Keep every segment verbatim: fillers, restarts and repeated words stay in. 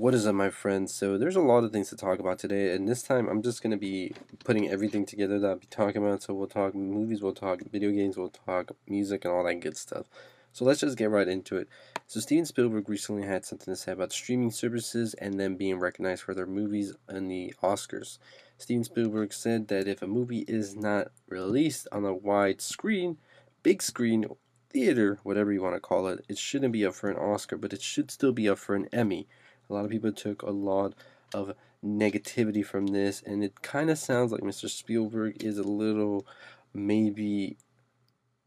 What is up, my friends? So there's a lot of things to talk about today, and this time I'm just going to be putting everything together that I'll be talking about. So we'll talk movies, we'll talk video games, we'll talk music, and all that good stuff. So let's just get right into it. So Steven Spielberg recently had something to say about streaming services and them being recognized for their movies in the Oscars. Steven Spielberg said that if a movie is not released on a wide screen, big screen, theater, whatever you want to call it, it shouldn't be up for an Oscar, but it should still be up for an Emmy. A lot of people took a lot of negativity from this, and it kind of sounds like Mister Spielberg is a little maybe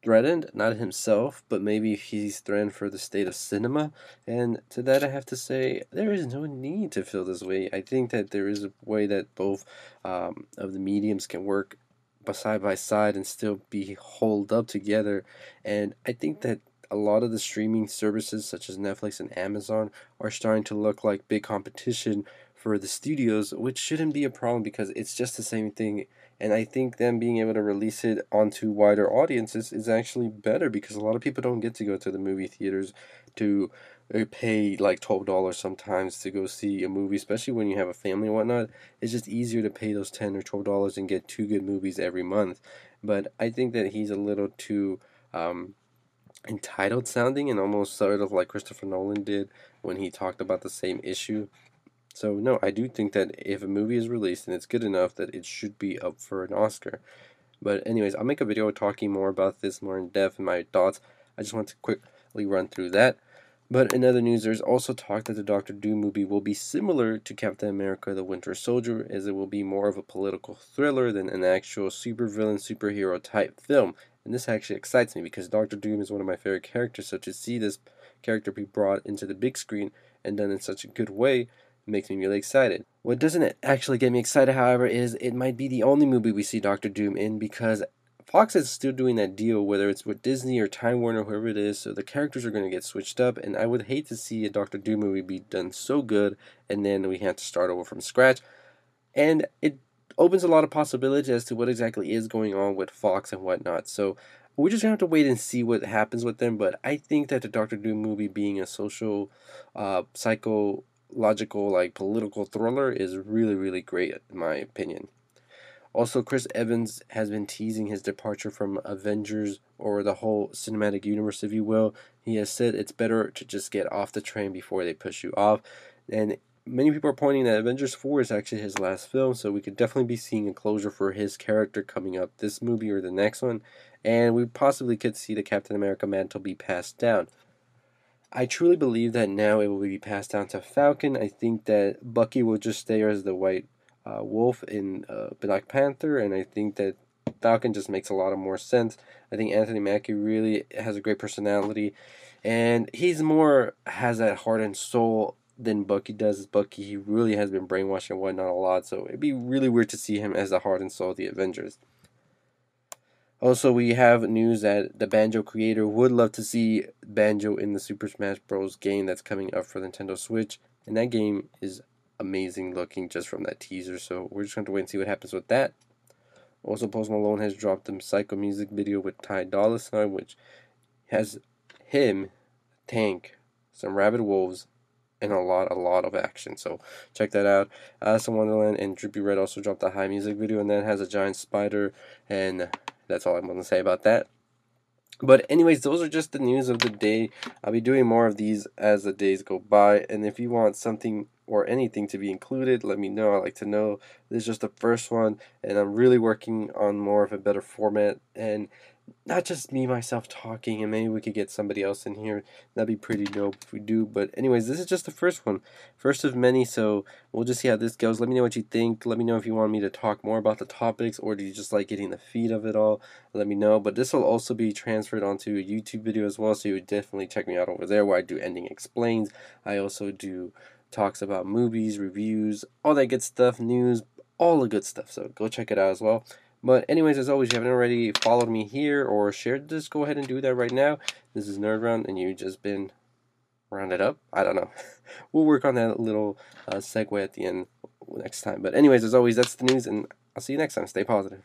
threatened, not himself, but maybe he's threatened for the state of cinema. And to that I have to say, there is no need to feel this way. I think that there is a way that both um, of the mediums can work side by side and still be holed up together. And I think that a lot of the streaming services such as Netflix and Amazon are starting to look like big competition for the studios, which shouldn't be a problem because it's just the same thing. And I think them being able to release it onto wider audiences is actually better, because a lot of people don't get to go to the movie theaters to pay like twelve dollars sometimes to go see a movie, especially when you have a family and whatnot. It's just easier to pay those ten or twelve dollars and get two good movies every month. But I think that he's a little too um, entitled sounding, and almost sort of like Christopher Nolan did when he talked about the same issue. So no, I do think that if a movie is released and it's good enough, that it should be up for an Oscar. But anyways, I'll make a video talking more about this more in depth and my thoughts. I just want to quickly run through that. But in other news, there's also talk that the Doctor Doom movie will be similar to Captain America the Winter Soldier, as it will be more of a political thriller than an actual supervillain superhero type film. And this actually excites me, because Doctor Doom is one of my favorite characters, so to see this character be brought into the big screen and done in such a good way makes me really excited. What doesn't actually get me excited, however, is it might be the only movie we see Doctor Doom in, because Fox is still doing that deal, whether it's with Disney or Time Warner, whoever it is, so the characters are going to get switched up, and I would hate to see a Doctor Doom movie be done so good, and then we have to start over from scratch. And it opens a lot of possibilities as to what exactly is going on with Fox and whatnot, so we're just going to have to wait and see what happens with them. But I think that the Doctor Doom movie being a social, uh, psychological, like, political thriller is really, really great, in my opinion. Also, Chris Evans has been teasing his departure from Avengers, or the whole cinematic universe, if you will. He has said it's better to just get off the train before they push you off. And many people are pointing that Avengers four is actually his last film, so we could definitely be seeing a closure for his character coming up this movie or the next one. And we possibly could see the Captain America mantle be passed down. I truly believe that now it will be passed down to Falcon. I think that Bucky will just stay as the White Uh, Wolf in uh, Black Panther, and I think that Falcon just makes a lot of more sense. I think Anthony Mackie really has a great personality, and he's more has that heart and soul than Bucky does. Bucky, he really has been brainwashed and whatnot a lot, so it'd be really weird to see him as the heart and soul of the Avengers. Also, we have news that the Banjo creator would love to see Banjo in the Super Smash Bros. Game that's coming up for Nintendo Switch, and that game is amazing looking just from that teaser, so we're just going to wait and see what happens with that. Also, Post Malone has dropped the Psycho music video with Ty Dolla Sign, which has him, Tank, some rabid wolves, and a lot, a lot of action, so check that out. Alison Wonderland and Trippie Redd also dropped the High music video, and that has a giant spider, and that's all I'm going to say about that. But anyways, those are just the news of the day. I'll be doing more of these as the days go by, and if you want something or anything to be included, let me know. I like to know. This is just the first one, and I'm really working on more of a better format, and not just me myself talking, and maybe we could get somebody else in here. That'd be pretty dope if we do. But anyways, this is just the first one, first of many, so we'll just see how this goes. Let me know what you think. Let me know if you want me to talk more about the topics, or do you just like getting the feed of it all. Let me know. But this will also be transferred onto a YouTube video as well, so you would definitely check me out over there, where I do ending explains. I also do talks about movies, reviews, all that good stuff, news, all the good stuff, so go check it out as well. But anyways, as always, if you haven't already followed me here or shared this, go ahead and do that right now. This is Nerd Round, and you've just been rounded up. I don't know. We'll work on that little uh, segue at the end next time. But anyways, as always, that's the news, and I'll see you next time. Stay positive.